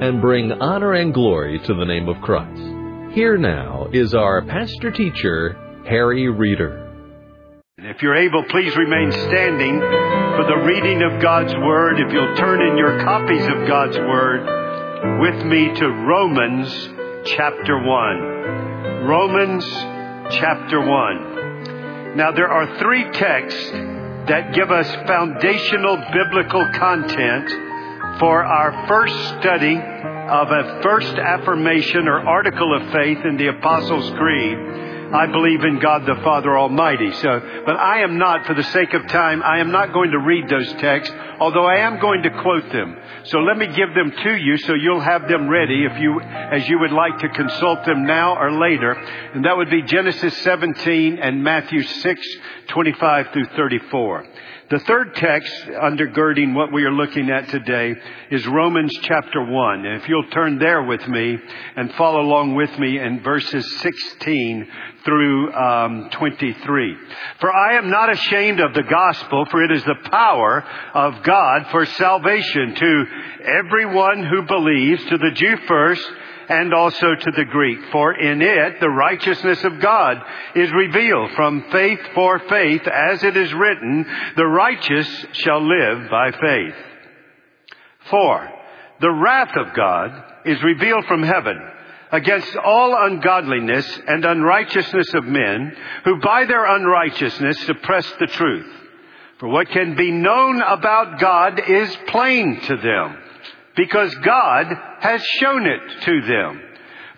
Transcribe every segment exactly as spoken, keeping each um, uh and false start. and bring honor and glory to the name of Christ. Here now is our pastor-teacher, Harry Reeder. If you're able, please remain standing for the reading of God's Word. If you'll turn in your copies of God's Word with me to Romans chapter one. Romans chapter one. Now, there are three texts that give us foundational biblical content for our first study of a first affirmation or article of faith in the Apostles' Creed. I believe in God the Father Almighty. So, but I am not, for the sake of time, I am not going to read those texts, although I am going to quote them. So let me give them to you so you'll have them ready if you, as you would like to consult them now or later. And that would be Genesis seventeen and Matthew six, twenty-five through thirty-four. The third text undergirding what we are looking at today is Romans chapter one. And if you'll turn there with me and follow along with me in verses sixteen through twenty-three. For I am not ashamed of the gospel, for it is the power of God for salvation to everyone who believes, to the Jew first, and also to the Greek. For in it, the righteousness of God is revealed from faith for faith, as it is written, the righteous shall live by faith. For the wrath of God is revealed from heaven against all ungodliness and unrighteousness of men, who by their unrighteousness suppress the truth. For what can be known about God is plain to them, because God has shown it to them.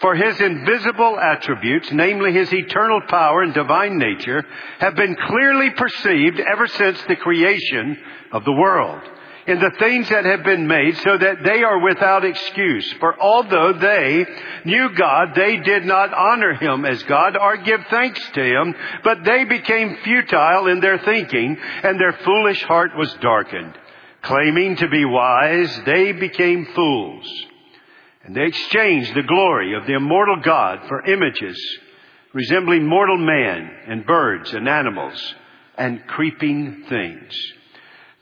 For His invisible attributes, namely His eternal power and divine nature, have been clearly perceived ever since the creation of the world, in the things that have been made, so that they are without excuse. For although they knew God, they did not honor Him as God or give thanks to Him, but they became futile in their thinking, and their foolish heart was darkened. Claiming to be wise, they became fools, and they exchanged the glory of the immortal God for images resembling mortal man and birds and animals and creeping things.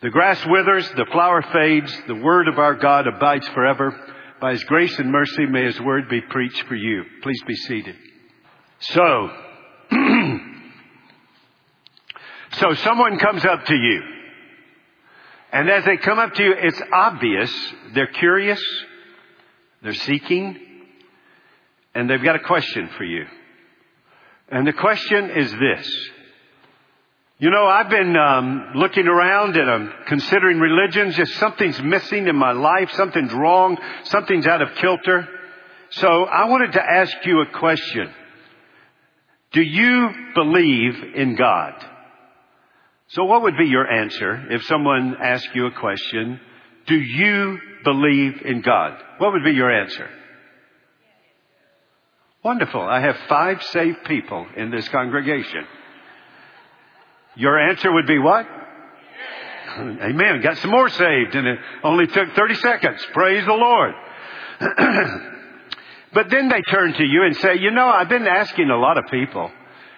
The grass withers, the flower fades, the word of our God abides forever. By His grace and mercy, may His word be preached for you. Please be seated. So, so someone comes up to you. And as they come up to you, it's obvious they're curious, they're seeking, and they've got a question for you. And the question is this. You know, I've been um, looking around and I'm considering religions. Just something's missing in my life. Something's wrong. Something's out of kilter. So I wanted to ask you a question. Do you believe in God? So what would be your answer if someone asked you a question? Do you believe in God? What would be your answer? Wonderful. I have five saved people in this congregation. Your answer would be what? Amen. Got some more saved, and it only took thirty seconds. Praise the Lord. But then they turn to you and say, you know, I've been asking a lot of people.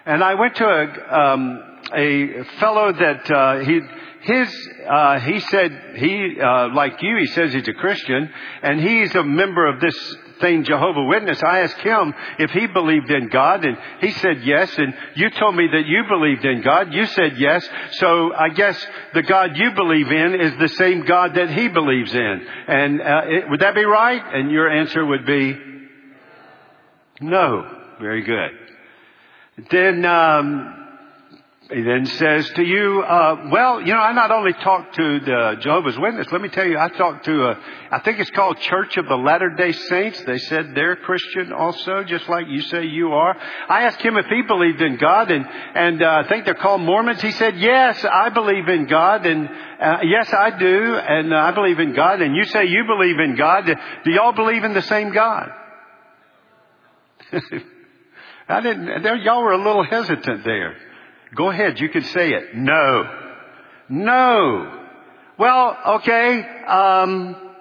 And I went to a, um, a fellow that, uh, he, his, uh, he said, he, uh, like you, he says he's a Christian, and he's a member of this thing, Jehovah Witness. I asked him if he believed in God, and he said yes, and you told me that you believed in God. You said yes, so I guess the God you believe in is the same God that he believes in. And, uh, it, would that be right? And your answer would be no. Very good. Then, um, He then says to you, uh, well, you know, I not only talked to the Jehovah's Witness, let me tell you, I talked to, a, I think it's called Church of the Latter-day Saints. They said they're Christian also, just like you say you are. I asked him if he believed in God, and and uh, I think they're called Mormons. He said, yes, I believe in God, and uh, yes, I do, and uh, I believe in God, and you say you believe in God. Do y'all believe in the same God? I didn't, there, y'all were a little hesitant there. Go ahead, you can say it. No. No. Well, okay. Um,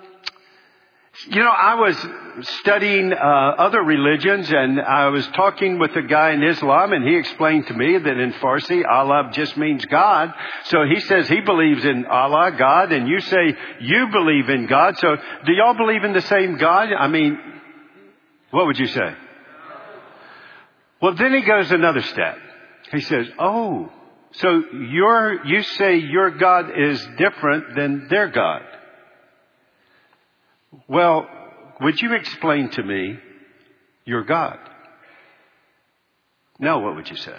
you know, I was studying uh, other religions, and I was talking with a guy in Islam, and he explained to me that in Farsi, Allah just means God. So he says he believes in Allah, God, and you say you believe in God. So do y'all believe in the same God? I mean, what would you say? Well, then he goes another step. He says, oh, so your, you say your God is different than their God. Well, would you explain to me your God? Now, what would you say?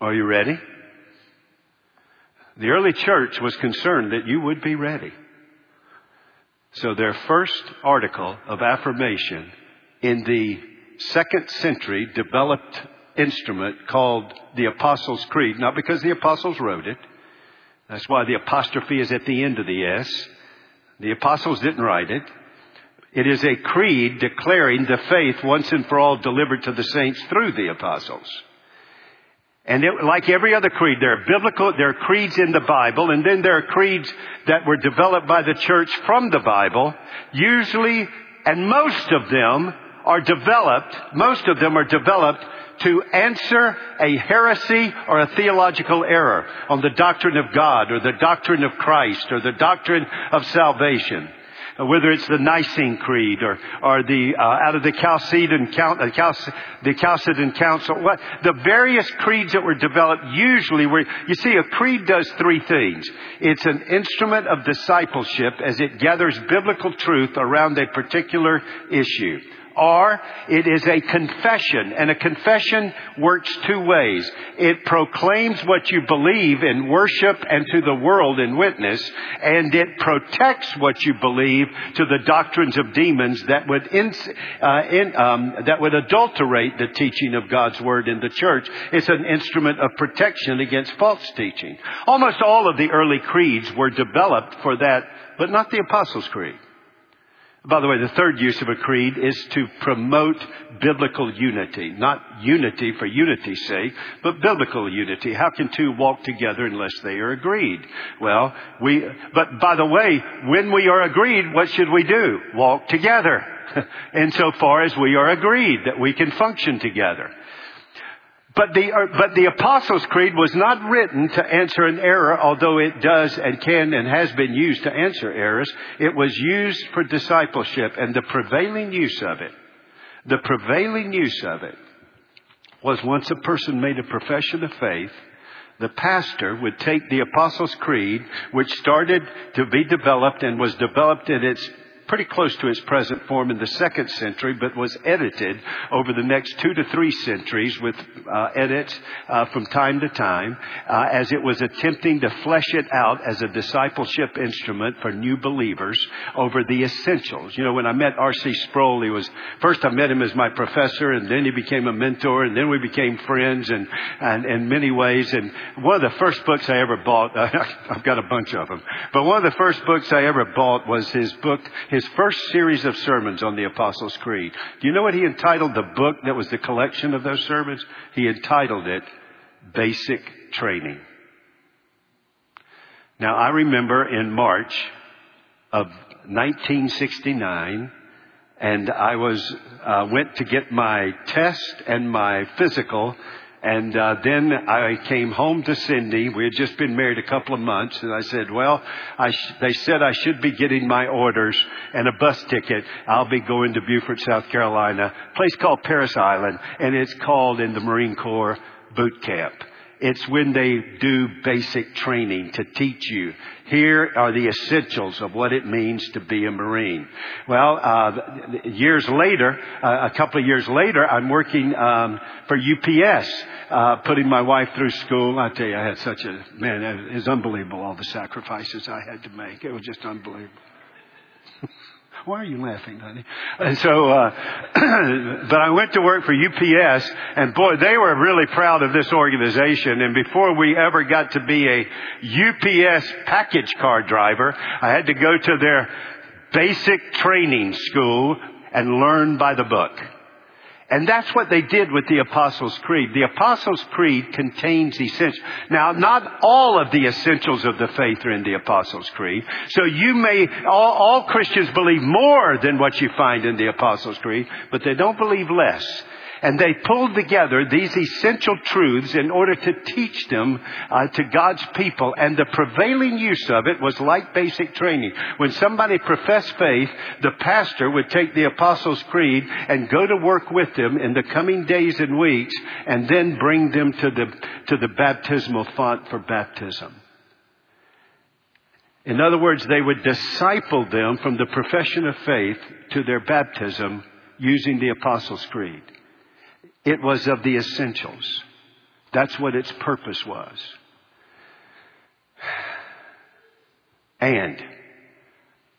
Are you ready? The early church was concerned that you would be ready. So their first article of affirmation in the second century developed instrument called the Apostles' Creed, not because the apostles wrote it. That's why the apostrophe is at the end of the S. The apostles didn't write it. It is a creed declaring the faith once and for all delivered to the saints through the apostles. And it, like every other creed, there are biblical, there are creeds in the Bible, and then there are creeds that were developed by the church from the Bible. Usually, and most of them, are developed, most of them are developed to answer a heresy or a theological error on the doctrine of God or the doctrine of Christ or the doctrine of salvation, whether it's the Nicene Creed or, or the, uh, out of the Chalcedon, Cal, uh, Cal, the Chalcedon Council. What, the various creeds that were developed usually were, you see, a creed does three things. It's an instrument of discipleship as it gathers biblical truth around a particular issue. Or it is a confession, and a confession works two ways. It proclaims what you believe in worship and to the world in witness, and it protects what you believe to the doctrines of demons that would in, uh, in, um, that would adulterate the teaching of God's Word in the church. It's an instrument of protection against false teaching. Almost all of the early creeds were developed for that, but not the Apostles' Creed. By the way, the third use of a creed is to promote biblical unity. Not unity for unity's sake, but biblical unity. How can two walk together unless they are agreed? Well, we, but by the way, when we are agreed, what should we do? Walk together. Insofar as we are agreed that we can function together. But the, but the Apostles' Creed was not written to answer an error, although it does and can and has been used to answer errors. It was used for discipleship, and the prevailing use of it, the prevailing use of it was once a person made a profession of faith, the pastor would take the Apostles' Creed, which started to be developed and was developed in its pretty close to its present form in the second century, but was edited over the next two to three centuries with uh, edits uh, from time to time uh, as it was attempting to flesh it out as a discipleship instrument for new believers over the essentials. You know, when I met R C Sproul, he was, first I met him as my professor, and then he became a mentor, and then we became friends and in many ways. And one of the first books I ever bought, uh, I've got a bunch of them, but one of the first books I ever bought was his book, his first series of sermons on the Apostles' Creed. Do you know what he entitled the book that was the collection of those sermons? He entitled it Basic Training. Now, I remember in March of nineteen sixty-nine, and I was uh, went to get my test and my physical. And uh, then I came home to Cindy. We had just been married a couple of months. And I said, well, I sh- they said I should be getting my orders and a bus ticket. I'll be going to Beaufort, South Carolina, a place called Parris Island. And it's called in the Marine Corps boot camp. It's when they do basic training to teach you. Here are the essentials of what it means to be a Marine. Well, uh, years later, uh, a couple of years later, I'm working um, for U P S, uh, putting my wife through school. I tell you, I had such a, man, it was unbelievable, all the sacrifices I had to make. It was just unbelievable. Why are you laughing, honey? And so, uh, but I went to work for U P S, and boy, they were really proud of this organization. And before we ever got to be a U P S package car driver, I had to go to their basic training school and learn by the book. And that's what they did with the Apostles' Creed. The Apostles' Creed contains essentials. Now, not all of the essentials of the faith are in the Apostles' Creed. So you may, all, all Christians believe more than what you find in the Apostles' Creed, but they don't believe less. And they pulled together these essential truths in order to teach them uh, to God's people. And the prevailing use of it was like basic training. When somebody professed faith, the pastor would take the Apostles' Creed and go to work with them in the coming days and weeks, and then bring them to the to the baptismal font for baptism. In other words, they would disciple them from the profession of faith to their baptism using the Apostles' Creed. It was of the essentials. That's what its purpose was. And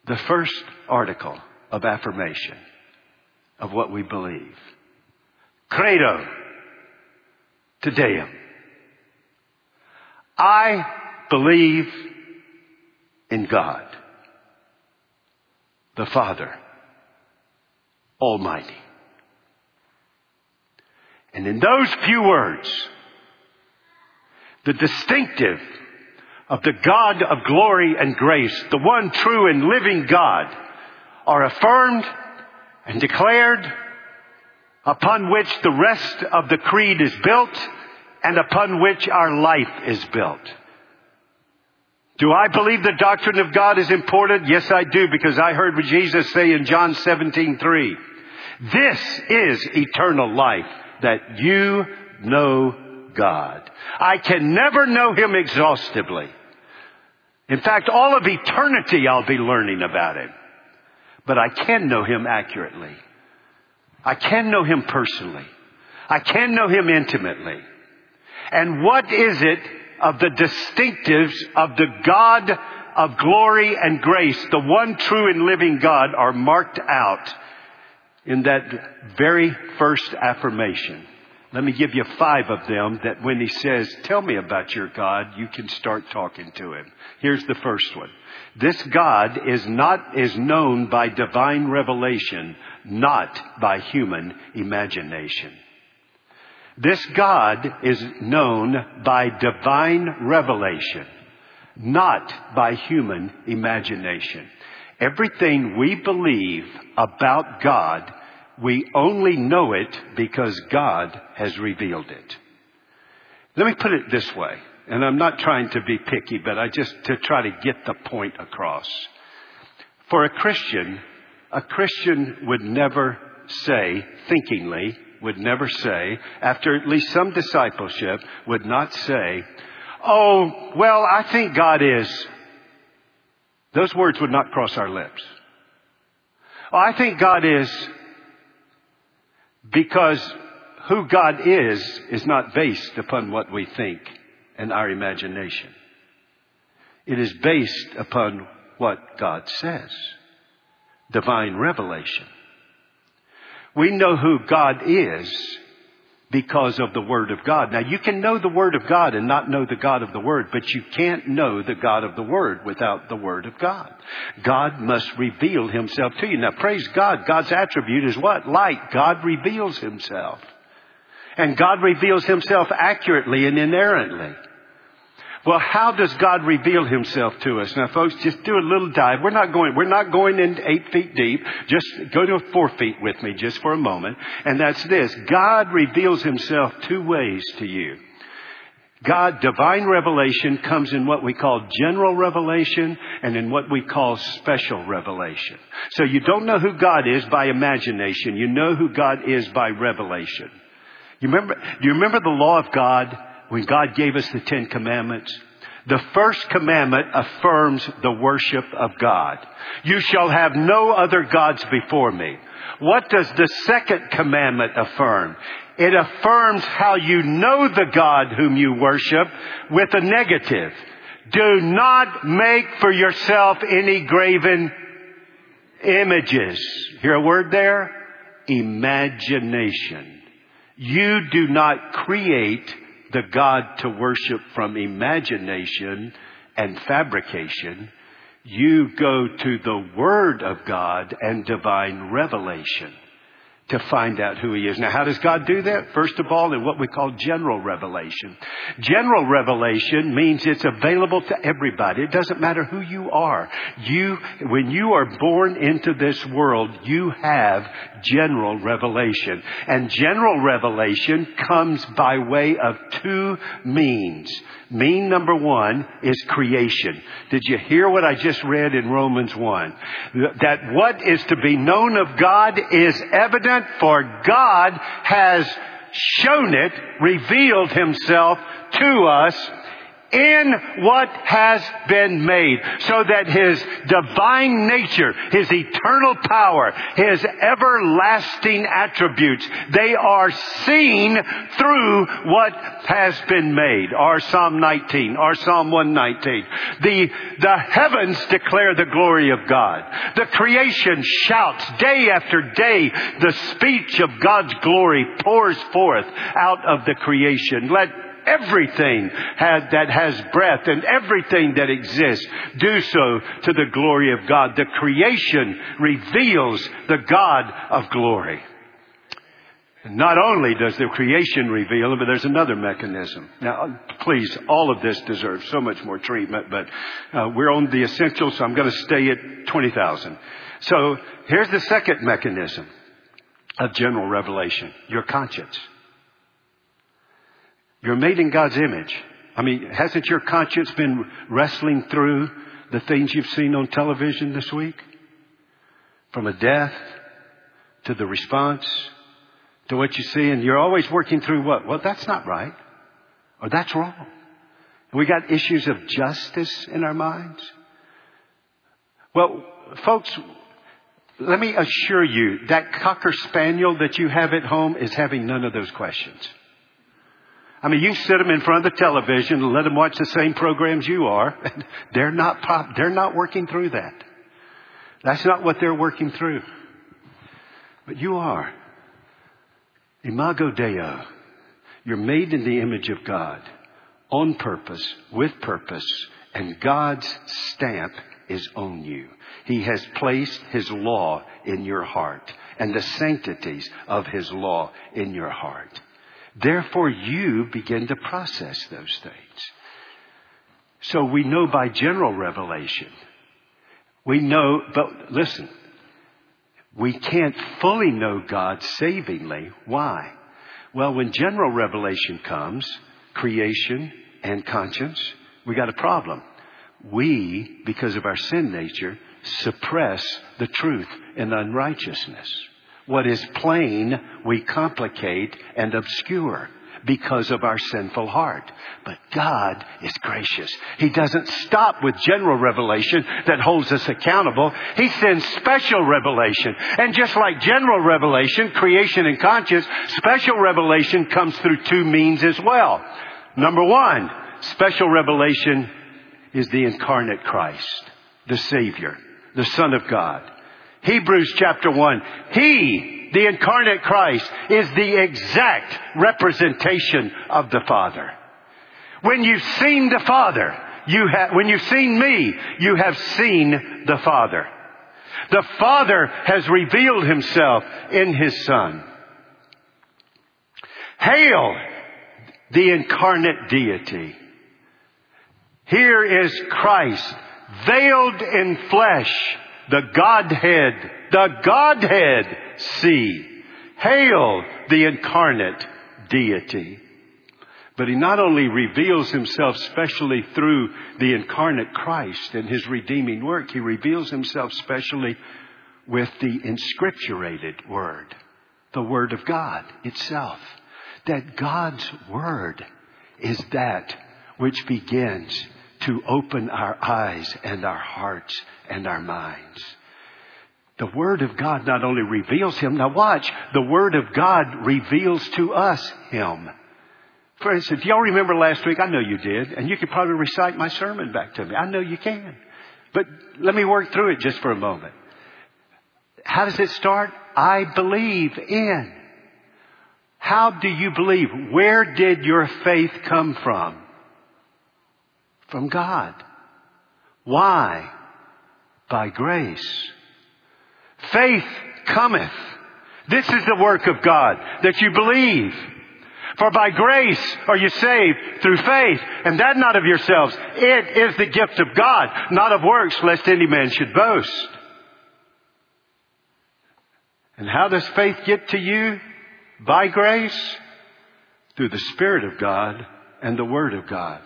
the first article of affirmation of what we believe. Credo te Deum. I believe in God, the Father Almighty. And in those few words, the distinctive of the God of glory and grace, the one true and living God, are affirmed and declared, upon which the rest of the creed is built and upon which our life is built. Do I believe the doctrine of God is important? Yes, I do, because I heard what Jesus say in John seventeen three. This is eternal life, that you know God. I can never know Him exhaustively. In fact, all of eternity I'll be learning about Him. But I can know Him accurately. I can know Him personally. I can know Him intimately. And what is it of the distinctives of the God of glory and grace, the one true and living God, are marked out in that very first affirmation? Let me give you five of them that when he says, tell me about your God, you can start talking to him. Here's the first one. This God is not is known by divine revelation, not by human imagination. This God is known by divine revelation, not by human imagination. Everything we believe about God, we only know it because God has revealed it. Let me put it this way, and I'm not trying to be picky, but I just to try to get the point across. For a Christian, a Christian would never say, thinkingly, would never say, after at least some discipleship, would not say, oh, well, I think God is. Those words would not cross our lips. Oh, I think God is, because who God is is not based upon what we think and our imagination. It is based upon what God says. Divine revelation. We know who God is because of the Word of God. Now, you can know the Word of God and not know the God of the Word, but you can't know the God of the Word without the Word of God. God must reveal Himself to you. Now, praise God. God's attribute is what? Light. God reveals Himself. And God reveals Himself accurately and inerrantly. Well, how does God reveal Himself to us? Now, folks, just do a little dive. We're not going, we're not going in eight feet deep. Just go to four feet with me just for a moment. And that's this. God reveals Himself two ways to you. God, divine revelation comes in what we call general revelation and in what we call special revelation. So you don't know who God is by imagination. You know who God is by revelation. You remember, do you remember the law of God? when God gave us the Ten Commandments, the first commandment affirms the worship of God. You shall have no other gods before me. What does the second commandment affirm? It affirms how you know the God whom you worship with a negative. Do not make for yourself any graven images. Hear a word there? Imagination. You do not create the God to worship from imagination and fabrication. You go to the Word of God and divine revelation to find out who He is. Now, how does God do that? First of all, in what we call general revelation. General revelation means it's available to everybody. It doesn't matter who you are. You, when you are born into this world, you have general revelation. And general revelation comes by way of two means. Mean number one is creation. Did you hear what I just read in Romans one? That what is to be known of God is evident, for God has shown it, revealed himself to us in what has been made, so that his divine nature, his eternal power, his everlasting attributes, they are seen through what has been made. Or Psalm nineteen, or Psalm one nineteen. The, the heavens declare the glory of God. The creation shouts day after day. The speech of God's glory pours forth out of the creation. Let everything had, that has breath and everything that exists, do so to the glory of God. The creation reveals the God of glory. And not only does the creation reveal it, but there's another mechanism. Now, please, all of this deserves so much more treatment, but uh, we're on the essentials, so I'm going to stay at twenty thousand. So here's the second mechanism of general revelation, your conscience. You're made in God's image. I mean, hasn't your conscience been wrestling through the things you've seen on television this week? From a death to the response to what you see. And you're always working through what? Well, that's not right. Or that's wrong. And we got issues of justice in our minds. Well, folks, let me assure you that Cocker Spaniel that you have at home is having none of those questions. I mean, you sit them in front of the television and let them watch the same programs you are. They're not pop, they're not working through that. That's not what they're working through. But you are. Imago Deo. You're made in the image of God. On purpose, with purpose. And God's stamp is on you. He has placed His law in your heart. And the sanctities of His law in your heart. Therefore, you begin to process those things. So we know by general revelation. We know, but listen, we can't fully know God savingly. Why? Well, when general revelation comes, creation and conscience, we got a problem. We, because of our sin nature, suppress the truth and unrighteousness. What is plain, we complicate and obscure because of our sinful heart. But God is gracious. He doesn't stop with general revelation that holds us accountable. He sends special revelation. And just like general revelation, creation and conscience, special revelation comes through two means as well. Number one, special revelation is the incarnate Christ, the Savior, the Son of God. Hebrews chapter one, He, the incarnate Christ, is the exact representation of the Father. When you've seen the Father, you have, when you've seen me, you have seen the Father. The Father has revealed Himself in His Son. Hail the incarnate deity. Here is Christ, veiled in flesh. The Godhead, the Godhead, see. Hail the incarnate deity. But He not only reveals Himself specially through the incarnate Christ and His redeeming work, He reveals Himself specially with the inscripturated Word, the Word of God itself. That God's Word is that which begins to open our eyes and our hearts and our minds. The Word of God not only reveals Him. Now watch, the Word of God reveals to us Him. For instance, y'all remember last week? I know you did. And you could probably recite my sermon back to me. I know you can. But let me work through it just for a moment. How does it start? I believe in. How do you believe? Where did your faith come from? From God. Why? By grace. Faith cometh. This is the work of God, that you believe. For by grace are you saved through faith, and that not of yourselves. It is the gift of God, not of works, lest any man should boast. And how does faith get to you? By grace, through the Spirit of God and the Word of God.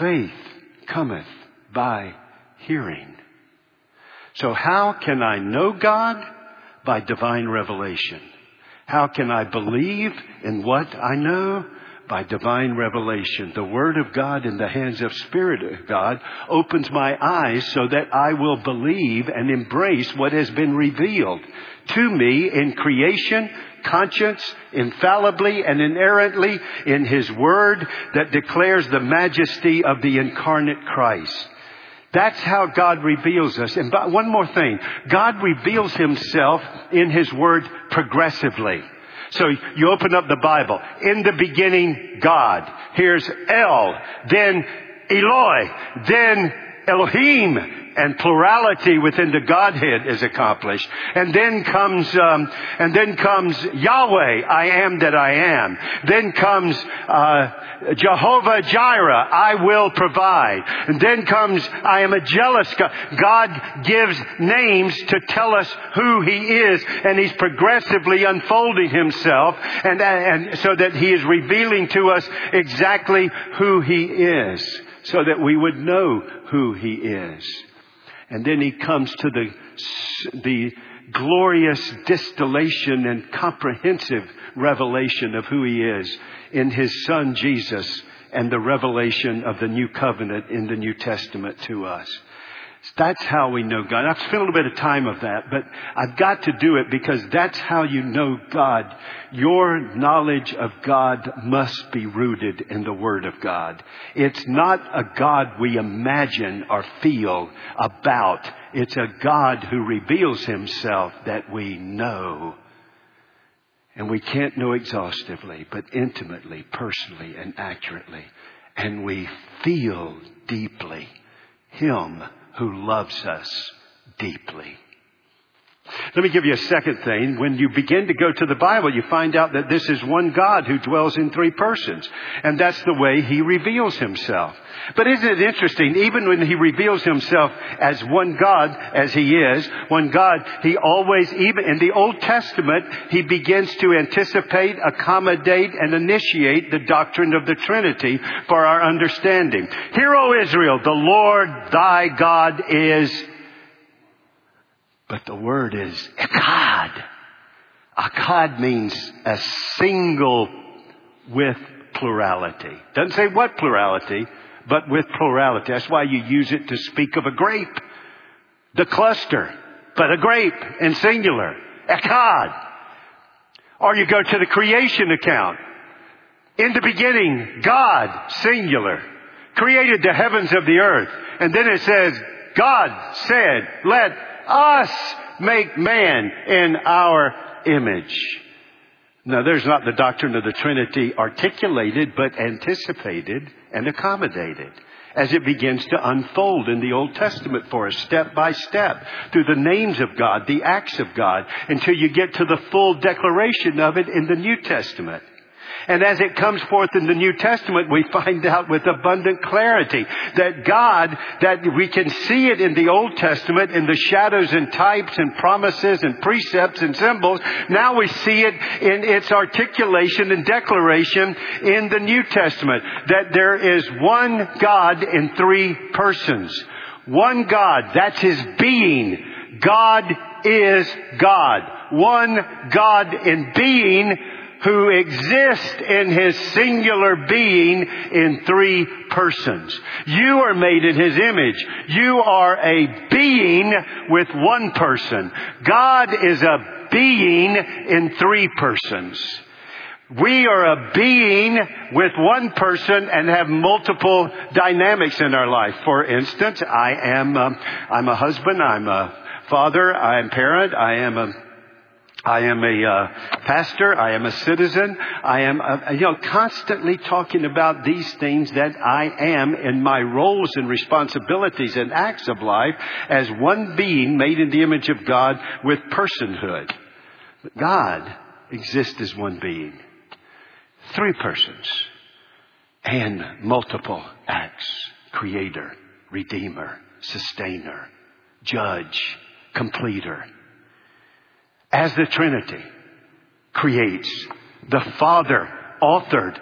Faith cometh by hearing. So how can I know God? By divine revelation. How can I believe in what I know? By divine revelation. The Word of God in the hands of Spirit of God opens my eyes so that I will believe and embrace what has been revealed to me in creation, conscience, infallibly and inerrantly in His Word that declares the majesty of the incarnate Christ. That's how God reveals us. And one more thing, God reveals Himself in His Word progressively. So you open up the Bible. In the beginning, God. Here's El, then Eloi, then Elohim, and plurality within the Godhead is accomplished. And then comes, um, and then comes Yahweh, I am that I am. Then comes uh, Jehovah Jireh, I will provide. And then comes, I am a jealous God. God gives names to tell us who He is, and He's progressively unfolding Himself, and, and so that He is revealing to us exactly who He is, so that we would know who He is. And then He comes to the the glorious distillation and comprehensive revelation of who He is in His Son, Jesus, and the revelation of the new covenant in the New Testament to us. That's how we know God. I've spent a little bit of time of that, but I've got to do it because that's how you know God. Your knowledge of God must be rooted in the Word of God. It's not a God we imagine or feel about. It's a God who reveals Himself that we know. And we can't know exhaustively, but intimately, personally, and accurately. And we feel deeply Him who loves us deeply. Let me give you a second thing. When you begin to go to the Bible, you find out that this is one God who dwells in three persons. And that's the way He reveals Himself. But isn't it interesting, even when He reveals Himself as one God, as He is, one God, He always, even in the Old Testament, He begins to anticipate, accommodate, and initiate the doctrine of the Trinity for our understanding. Hear, O Israel, the Lord thy God is. But the word is Echad. Echad means a single with plurality. Doesn't say what plurality, but with plurality. That's why you use it to speak of a grape. The cluster, but a grape in singular. Echad. Or you go to the creation account. In the beginning, God, singular, created the heavens of the earth. And then it says, God said, let us make man in our image. Now, there's not the doctrine of the Trinity articulated, but anticipated and accommodated as it begins to unfold in the Old Testament for us, step by step, through the names of God, the acts of God, until you get to the full declaration of it in the New Testament. And as it comes forth in the New Testament, we find out with abundant clarity that God, that we can see it in the Old Testament in the shadows and types and promises and precepts and symbols. Now we see it in its articulation and declaration in the New Testament, that there is one God in three persons. One God, that's His being. God is God. One God in being, who exist in His singular being in three persons. You are made in His image. You are a being with one person. God is a being in three persons. We are a being with one person and have multiple dynamics in our life. For instance, I am um, I'm a husband, I'm a father, I am parent, I am a I am a uh, pastor, I am a citizen, I am, a, you know, constantly talking about these things that I am in my roles and responsibilities and acts of life as one being made in the image of God with personhood. God exists as one being, three persons, and multiple acts: creator, redeemer, sustainer, judge, completer. As the Trinity creates, the Father authored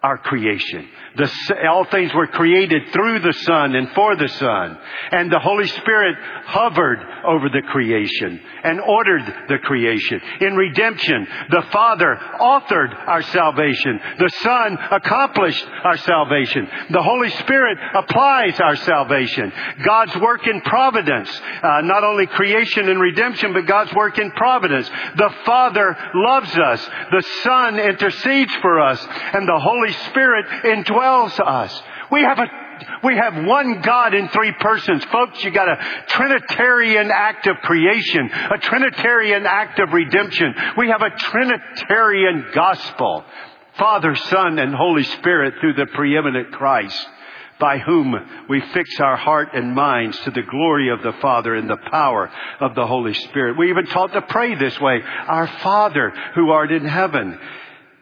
our creation. The, all things were created through the Son and for the Son. And the Holy Spirit hovered over the creation and ordered the creation. In redemption, the Father authored our salvation. The Son accomplished our salvation. The Holy Spirit applies our salvation. God's work in providence, uh, not only creation and redemption, but God's work in providence. The Father loves us. The Son intercedes for us. And the Holy Spirit indwells us. We have a we have one God in three persons. Folks, you got a Trinitarian act of creation, a Trinitarian act of redemption. We have a Trinitarian gospel. Father, Son, and Holy Spirit through the preeminent Christ, by whom we fix our heart and minds to the glory of the Father and the power of the Holy Spirit. We even taught to pray this way: Our Father who art in heaven.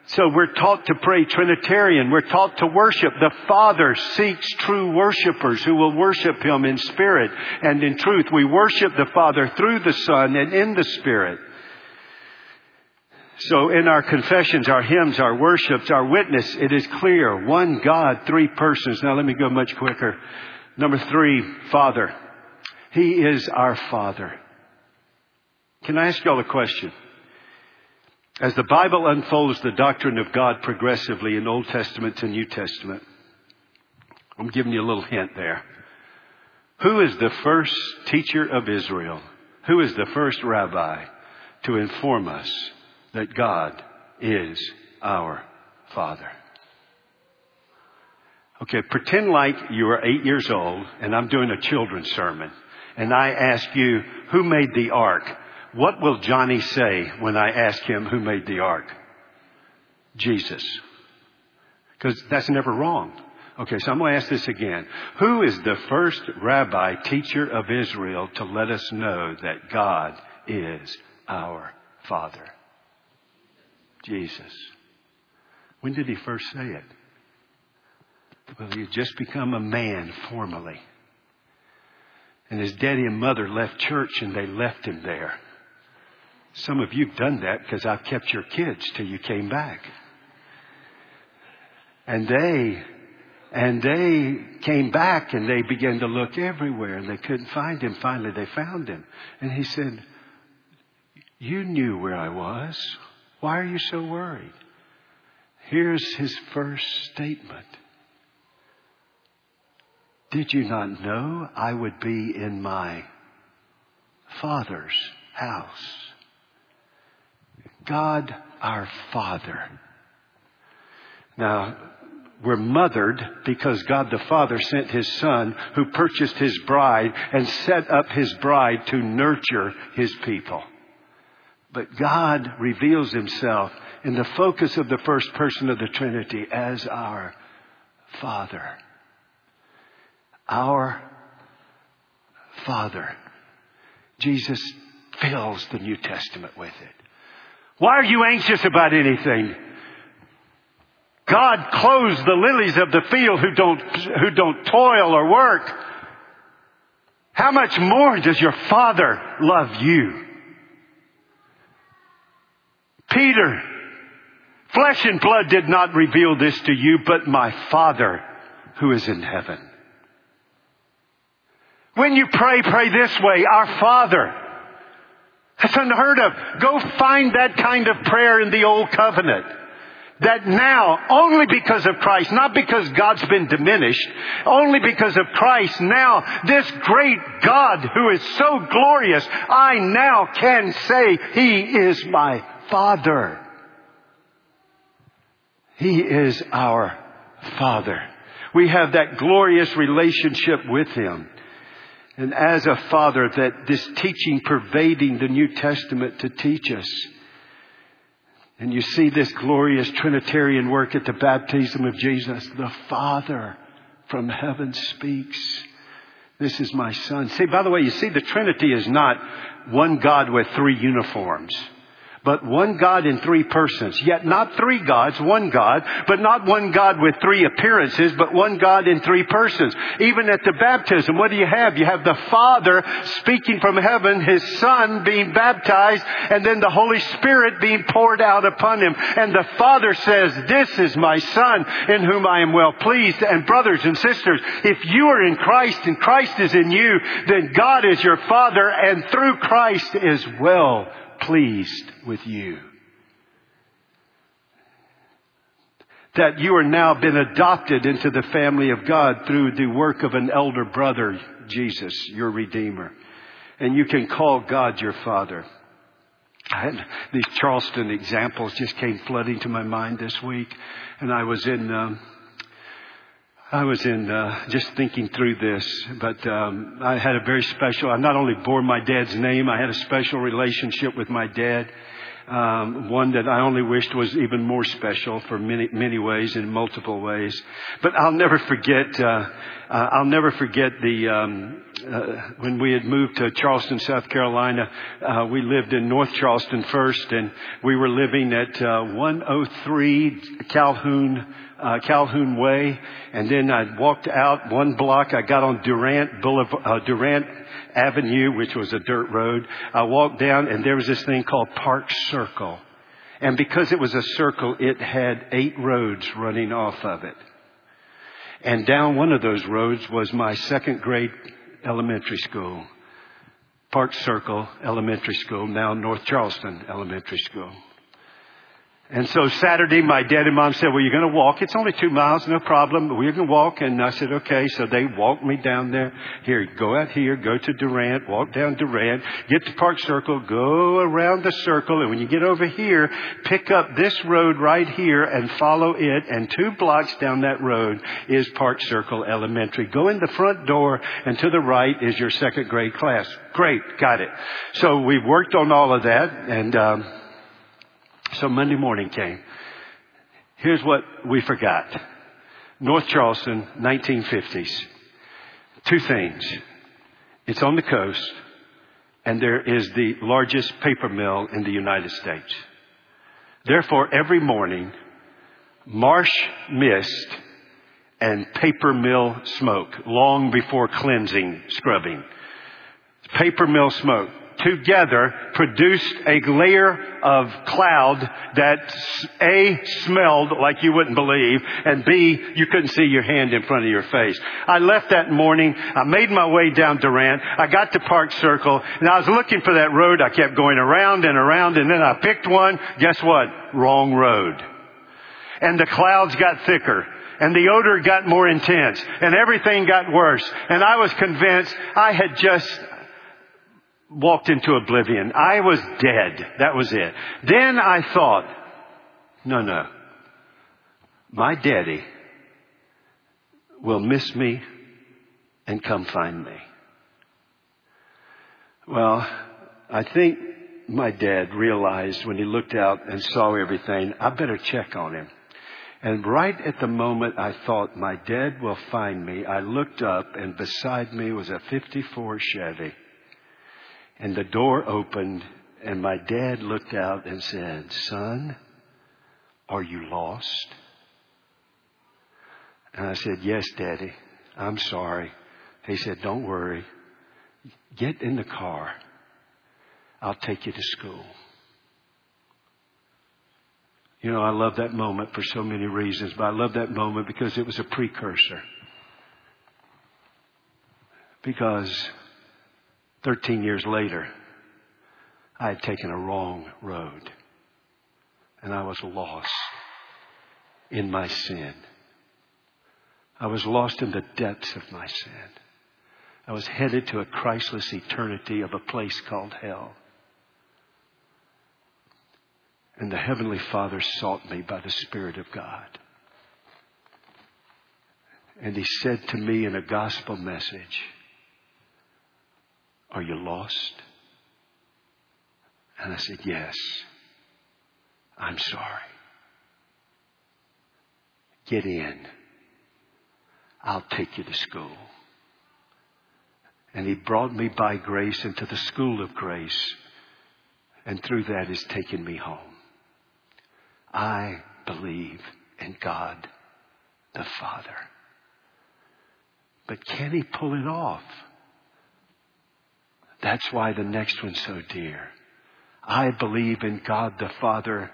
So we're taught to pray Trinitarian. We're taught to worship. The Father seeks true worshipers who will worship Him in spirit and in truth. We worship the Father through the Son and in the Spirit. So in our confessions, our hymns, our worships, our witness, it is clear: one God, three persons. Now let me go much quicker. Number three, Father. He is our Father. Can I ask y'all a question? As the Bible unfolds the doctrine of God progressively in Old Testament to New Testament, I'm giving you a little hint there. Who is the first teacher of Israel? Who is the first rabbi to inform us that God is our Father? Okay, pretend like you are eight years old and I'm doing a children's sermon and I ask you, who made the ark? What will Johnny say when I ask him who made the ark? Jesus. Because that's never wrong. Okay, so I'm going to ask this again. Who is the first rabbi, teacher of Israel to let us know that God is our Father? Jesus. When did He first say it? Well, He had just become a man formally. And His daddy and mother left church and they left Him there. Some of you have done that because I've kept your kids till you came back. And they, and they came back and they began to look everywhere and they couldn't find Him. Finally, they found Him. And He said, you knew where I was. Why are you so worried? Here's His first statement. Did you not know I would be in my Father's house? God, our Father. Now, we're mothered because God the Father sent His Son who purchased His bride and set up His bride to nurture His people. But God reveals Himself in the focus of the first person of the Trinity as our Father. Our Father. Jesus fills the New Testament with it. Why are you anxious about anything? God clothes the lilies of the field who don't, who don't toil or work. How much more does your Father love you? Peter, flesh and blood did not reveal this to you, but my Father who is in heaven. When you pray, pray this way: Our Father That's unheard of. Go find that kind of prayer in the Old Covenant. That now, only because of Christ, not because God's been diminished, only because of Christ, now this great God who is so glorious, I now can say He is my Father. He is our Father. We have that glorious relationship with Him. And as a Father, that this teaching pervading the New Testament to teach us. And you see this glorious Trinitarian work at the baptism of Jesus. The Father from heaven speaks. This is my Son. See, by the way, you see, the Trinity is not one God with three uniforms, but one God in three persons. Yet not three gods, one God, but not one God with three appearances, but one God in three persons. Even at the baptism, what do you have? You have the Father speaking from heaven, His Son being baptized, and then the Holy Spirit being poured out upon Him. And the Father says, "This is my Son in whom I am well pleased." And brothers and sisters, if you are in Christ and Christ is in you, then God is your Father and through Christ is well pleased with you. That you are now been adopted into the family of God through the work of an elder brother, Jesus, your Redeemer. And you can call God your Father. I had these Charleston examples just came flooding to my mind this week. And I was in... Um, I was in, uh, just thinking through this, but, um, I had a very special, I not only bore my dad's name, I had a special relationship with my dad. Um, one that I only wished was even more special for many, many ways and multiple ways. But I'll never forget, uh, uh I'll never forget the, um, uh, when we had moved to Charleston, South Carolina, uh, we lived in North Charleston first, and we were living at, uh, one oh three Calhoun, Uh, Calhoun Way, and then I walked out one block. I got on Durant Boulevard, uh, Durant Avenue, which was a dirt road. I walked down, and there was this thing called Park Circle. And because it was a circle, it had eight roads running off of it. And down one of those roads was my second grade elementary school, Park Circle Elementary School, now North Charleston Elementary School. And so Saturday, my dad and mom said, "Well, you're going to walk. It's only two miles, no problem. But we're going to walk." And I said, "Okay." So they walked me down there. "Here, go out here, go to Durant, walk down Durant, get to Park Circle, go around the circle. And when you get over here, pick up this road right here and follow it. And two blocks down that road is Park Circle Elementary. Go in the front door and to the right is your second grade class." Great. Got it. So we worked on all of that. And, um, So Monday morning came. Here's what we forgot. North Charleston, nineteen fifties. Two things. It's on the coast, and there is the largest paper mill in the United States. Therefore, every morning, marsh mist and paper mill smoke, long before cleansing, scrubbing. Paper mill smoke together produced a layer of cloud that A, smelled like you wouldn't believe, and B, you couldn't see your hand in front of your face. I left that morning. I made my way down Durant. I got to Park Circle, and I was looking for that road. I kept going around and around, and then I picked one. Guess what? Wrong road. And the clouds got thicker. And the odor got more intense. And everything got worse. And I was convinced I had just walked into oblivion. I was dead. That was it. Then I thought, no, no. My daddy will miss me and come find me. Well, I think my dad realized when he looked out and saw everything, I better check on him. And right at the moment I thought, my dad will find me, I looked up and beside me was a fifty-four Chevy. And the door opened, and my dad looked out and said, "Son, are you lost?" And I said, "Yes, Daddy, I'm sorry." He said, "Don't worry. Get in the car. I'll take you to school." You know, I love that moment for so many reasons, but I love that moment because it was a precursor. Because thirteen years later, I had taken a wrong road, and I was lost in my sin. I was lost in the depths of my sin. I was headed to a Christless eternity of a place called hell. And the Heavenly Father sought me by the Spirit of God. And He said to me in a gospel message, "Are you lost?" And I said, "Yes, I'm sorry. Get in. I'll take you to school." And He brought me by grace into the school of grace. And through that has taken me home. I believe in God the Father. But can He pull it off? That's why the next one's so dear. I believe in God the Father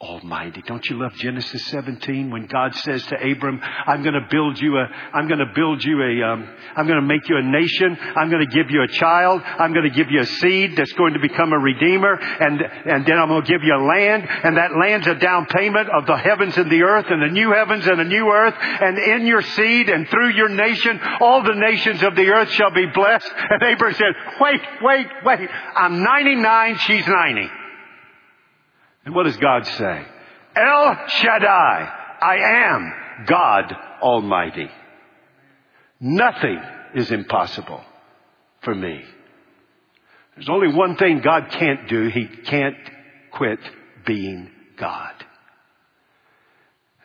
Almighty. Don't you love Genesis seventeen when God says to Abram, I'm going to build you a, I'm going to build you a, um, I'm going to make you a nation. I'm going to give you a child. I'm going to give you a seed that's going to become a redeemer. And, and then I'm going to give you a land. And that land's a down payment of the heavens and the earth and the new heavens and the new earth. And in your seed and through your nation, all the nations of the earth shall be blessed. And Abram said, wait, wait, wait. I'm ninety-nine. She's ninety. And what does God say? El Shaddai, I am God Almighty. Nothing is impossible for me. There's only one thing God can't do. He can't quit being God.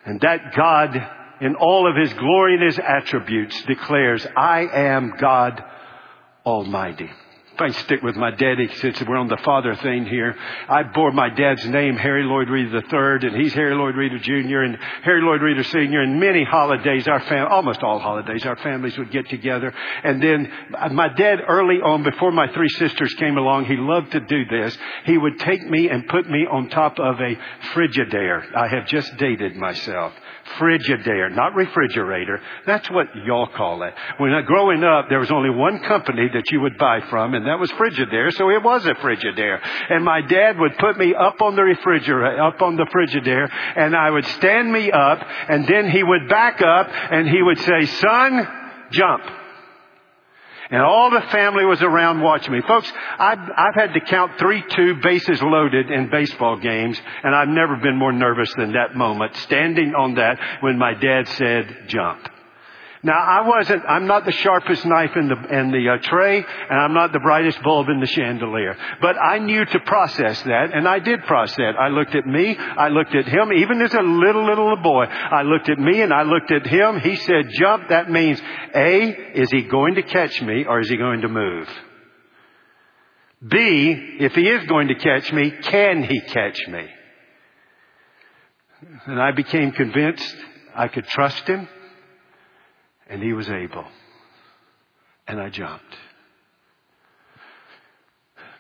And that God, in all of His glory and His attributes, declares, I am God Almighty. If I can stick with my daddy, since we're on the father thing here, I bore my dad's name, Harry Lloyd Reeder the third, and he's Harry Lloyd Reeder Junior and Harry Lloyd Reeder Senior And many holidays, our fam- almost all holidays, our families would get together. And then my dad, early on, before my three sisters came along, he loved to do this. He would take me and put me on top of a Frigidaire. I have just dated myself. Frigidaire, not refrigerator. That's what y'all call it. When I, growing up, there was only one company that you would buy from, and that was Frigidaire, so it was a Frigidaire. And my dad would put me up on the refrigerator, up on the Frigidaire, and I would stand me up, and then he would back up, and he would say, son, jump. And all the family was around watching me. Folks, I've, I've had to count three, two bases loaded in baseball games, and I've never been more nervous than that moment, standing on that when my dad said, jump. Now, I wasn't, I'm not the sharpest knife in the, in the uh, tray, and I'm not the brightest bulb in the chandelier. But I knew to process that, and I did process that. I looked at me, I looked at him, even as a little, little boy. I looked at me and I looked at him. He said, jump. That means, A, is he going to catch me or is he going to move? B, if he is going to catch me, can he catch me? And I became convinced I could trust him. And he was able. And I jumped.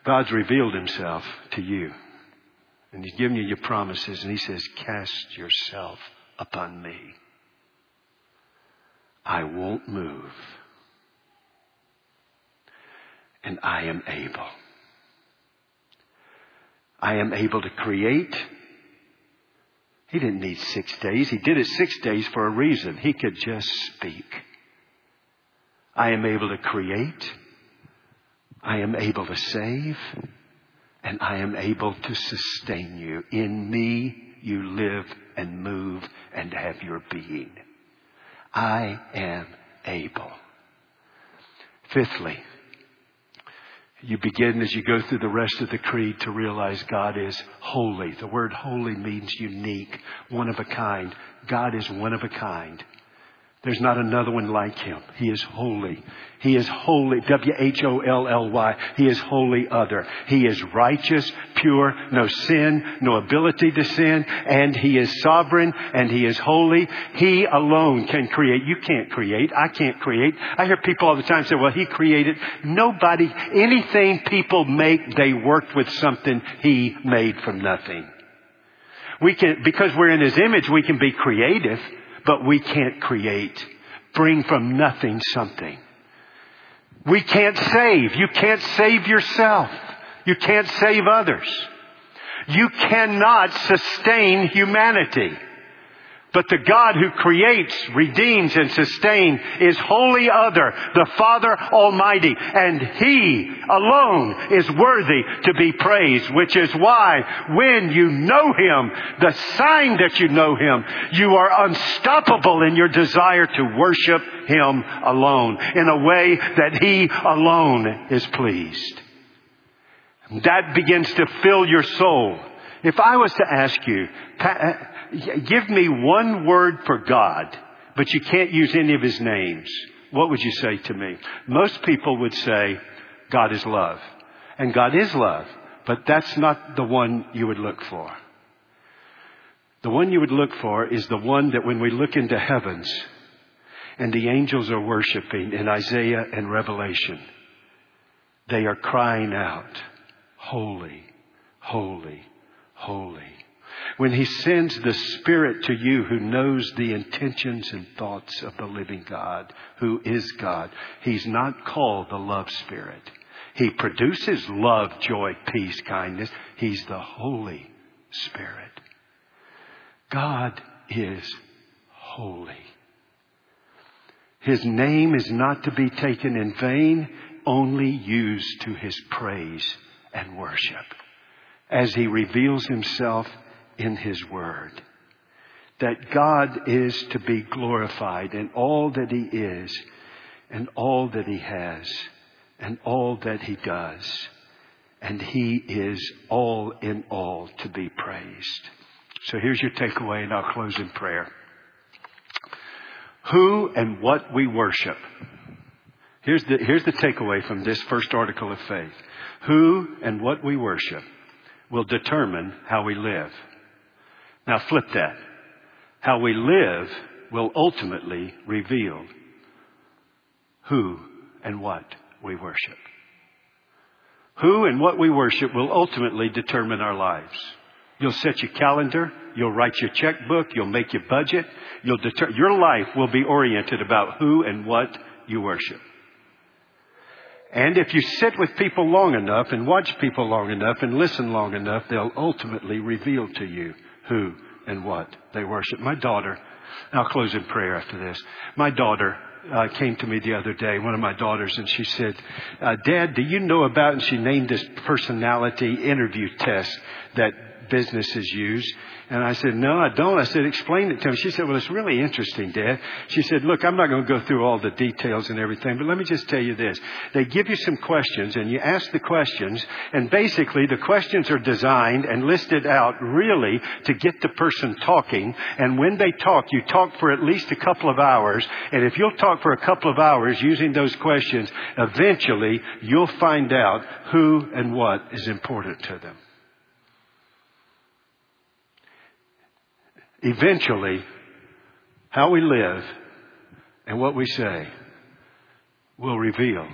God's revealed himself to you. And he's given you your promises. And he says, cast yourself upon me. I won't move. And I am able. I am able to create. He didn't need six days. He did it six days for a reason. He could just speak. I am able to create. I am able to save. And I am able to sustain you. In me, you live and move and have your being. I am able. Fifthly, you begin as you go through the rest of the creed to realize God is holy. The word holy means unique, one of a kind. God is one of a kind. There's not another one like him. He is holy. He is holy. W H O L L Y. He is holy other. He is righteous, pure, no sin, no ability to sin. And he is sovereign and he is holy. He alone can create. You can't create. I can't create. I hear people all the time say, well, he created. Nobody, anything people make, they worked with something he made from nothing. We can, because we're in his image, we can be creative. But we can't create, bring from nothing something. We can't save. You can't save yourself. You can't save others. You cannot sustain humanity. But the God who creates, redeems, and sustains is wholly other, the Father Almighty. And He alone is worthy to be praised, which is why when you know Him, the sign that you know Him, you are unstoppable in your desire to worship Him alone in a way that He alone is pleased. That begins to fill your soul. If I was to ask you, give me one word for God, but you can't use any of His names, what would you say to me? Most people would say, God is love. And God is love, but that's not the one you would look for. The one you would look for is the one that when we look into heavens and the angels are worshiping in Isaiah and Revelation, they are crying out, holy, holy, holy. When He sends the Spirit to you who knows the intentions and thoughts of the living God, who is God, He's not called the love Spirit. He produces love, joy, peace, kindness. He's the Holy Spirit. God is holy. His name is not to be taken in vain, only used to His praise and worship as He reveals Himself in His Word. That God is to be glorified in all that He is and all that He has and all that He does. And He is all in all to be praised. So here's your takeaway, and I'll close in prayer. Who and what we worship. Here's the, here's the takeaway from this first article of faith. Who and what we worship will determine how we live. Now flip that. How we live will ultimately reveal who and what we worship. Who and what we worship will ultimately determine our lives. You'll set your calendar. You'll write your checkbook. You'll make your budget. You'll deter- your life will be oriented about who and what you worship. And if you sit with people long enough and watch people long enough and listen long enough, they'll ultimately reveal to you who and what they worship. My daughter, and I'll close in prayer after this. My daughter uh, came to me the other day, one of my daughters, and she said, uh, Dad, do you know about, and she named this personality interview test that businesses use. And I said, no, I don't. I said, explain it to him. She said, well, it's really interesting, Dad. She said, look, I'm not going to go through all the details and everything, but let me just tell you this. They give you some questions and you ask the questions, and basically the questions are designed and listed out really to get the person talking. And when they talk, you talk for at least a couple of hours. And if you'll talk for a couple of hours using those questions, eventually you'll find out who and what is important to them. Eventually, how we live and what we say will reveal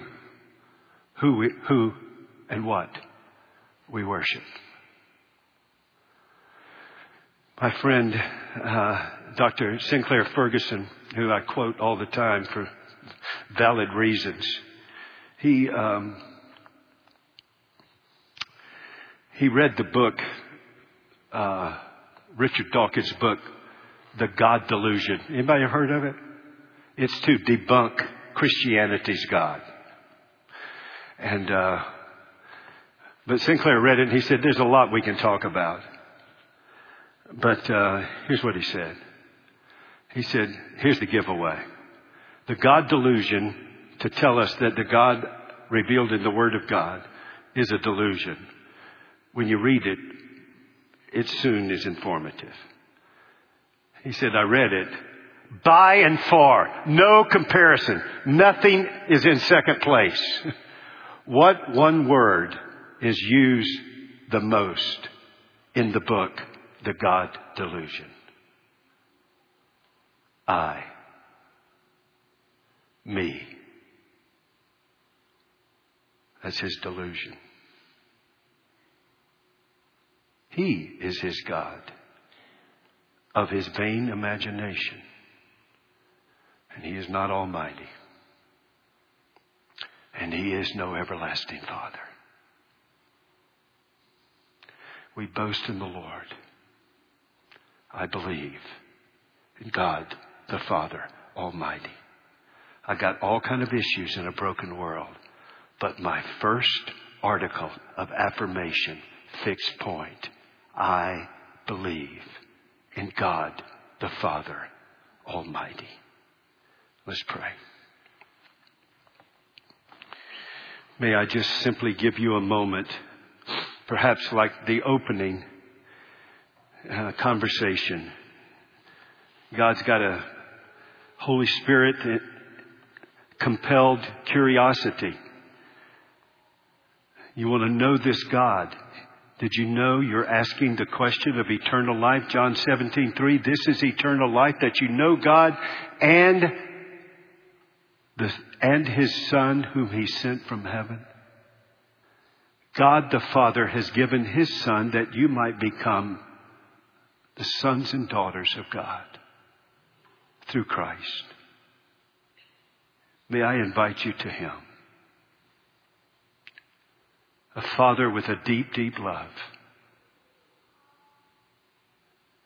who we, who and what we worship. My friend, uh, Doctor Sinclair Ferguson, who I quote all the time for valid reasons, he um, he read the book. Uh, Richard Dawkins' book, The God Delusion. Anybody heard of it? It's to debunk Christianity's God. And, uh, but Sinclair read it and he said, there's a lot we can talk about. But, uh, here's what he said. He said, here's the giveaway. The God Delusion, to tell us that the God revealed in the Word of God is a delusion. When you read it, it soon is informative. He said, I read it. By and far, no comparison. Nothing is in second place. What one word is used the most in the book, The God Delusion? I. Me. That's his delusion. He is his God of his vain imagination, and He is not almighty, and He is no everlasting Father. We boast in the Lord. I believe in God, the Father Almighty. I got all kind of issues in a broken world, but my first article of affirmation, fixed point, I believe in God, the Father Almighty. Let's pray. May I just simply give you a moment, perhaps like the opening uh, conversation. God's got a Holy Spirit that compelled curiosity. You want to know this God. Did you know you're asking the question of eternal life? John seventeen three, this is eternal life, that you know God and The, and his Son whom he sent from heaven. God the Father has given his Son that you might become the sons and daughters of God through Christ. May I invite you to him. A Father with a deep, deep love.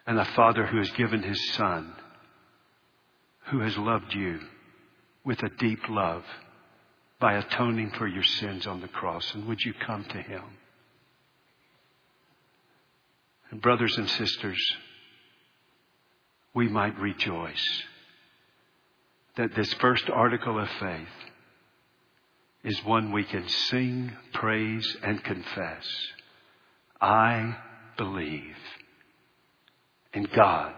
And a Father who has given his Son, who has loved you with a deep love by atoning for your sins on the cross. And would you come to him? And brothers and sisters, we might rejoice that this first article of faith is one we can sing, praise, and confess. I believe in God,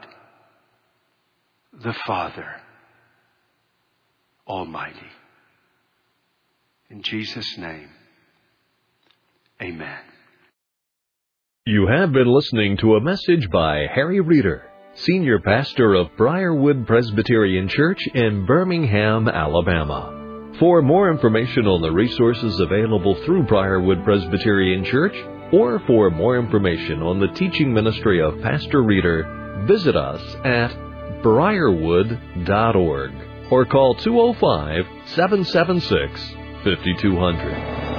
the Father Almighty. In Jesus' name, amen. You have been listening to a message by Harry Reeder, Senior Pastor of Briarwood Presbyterian Church in Birmingham, Alabama. For more information on the resources available through Briarwood Presbyterian Church, or for more information on the teaching ministry of Pastor Reeder, visit us at briarwood dot org. or call two oh five, seven seven six, five two zero zero.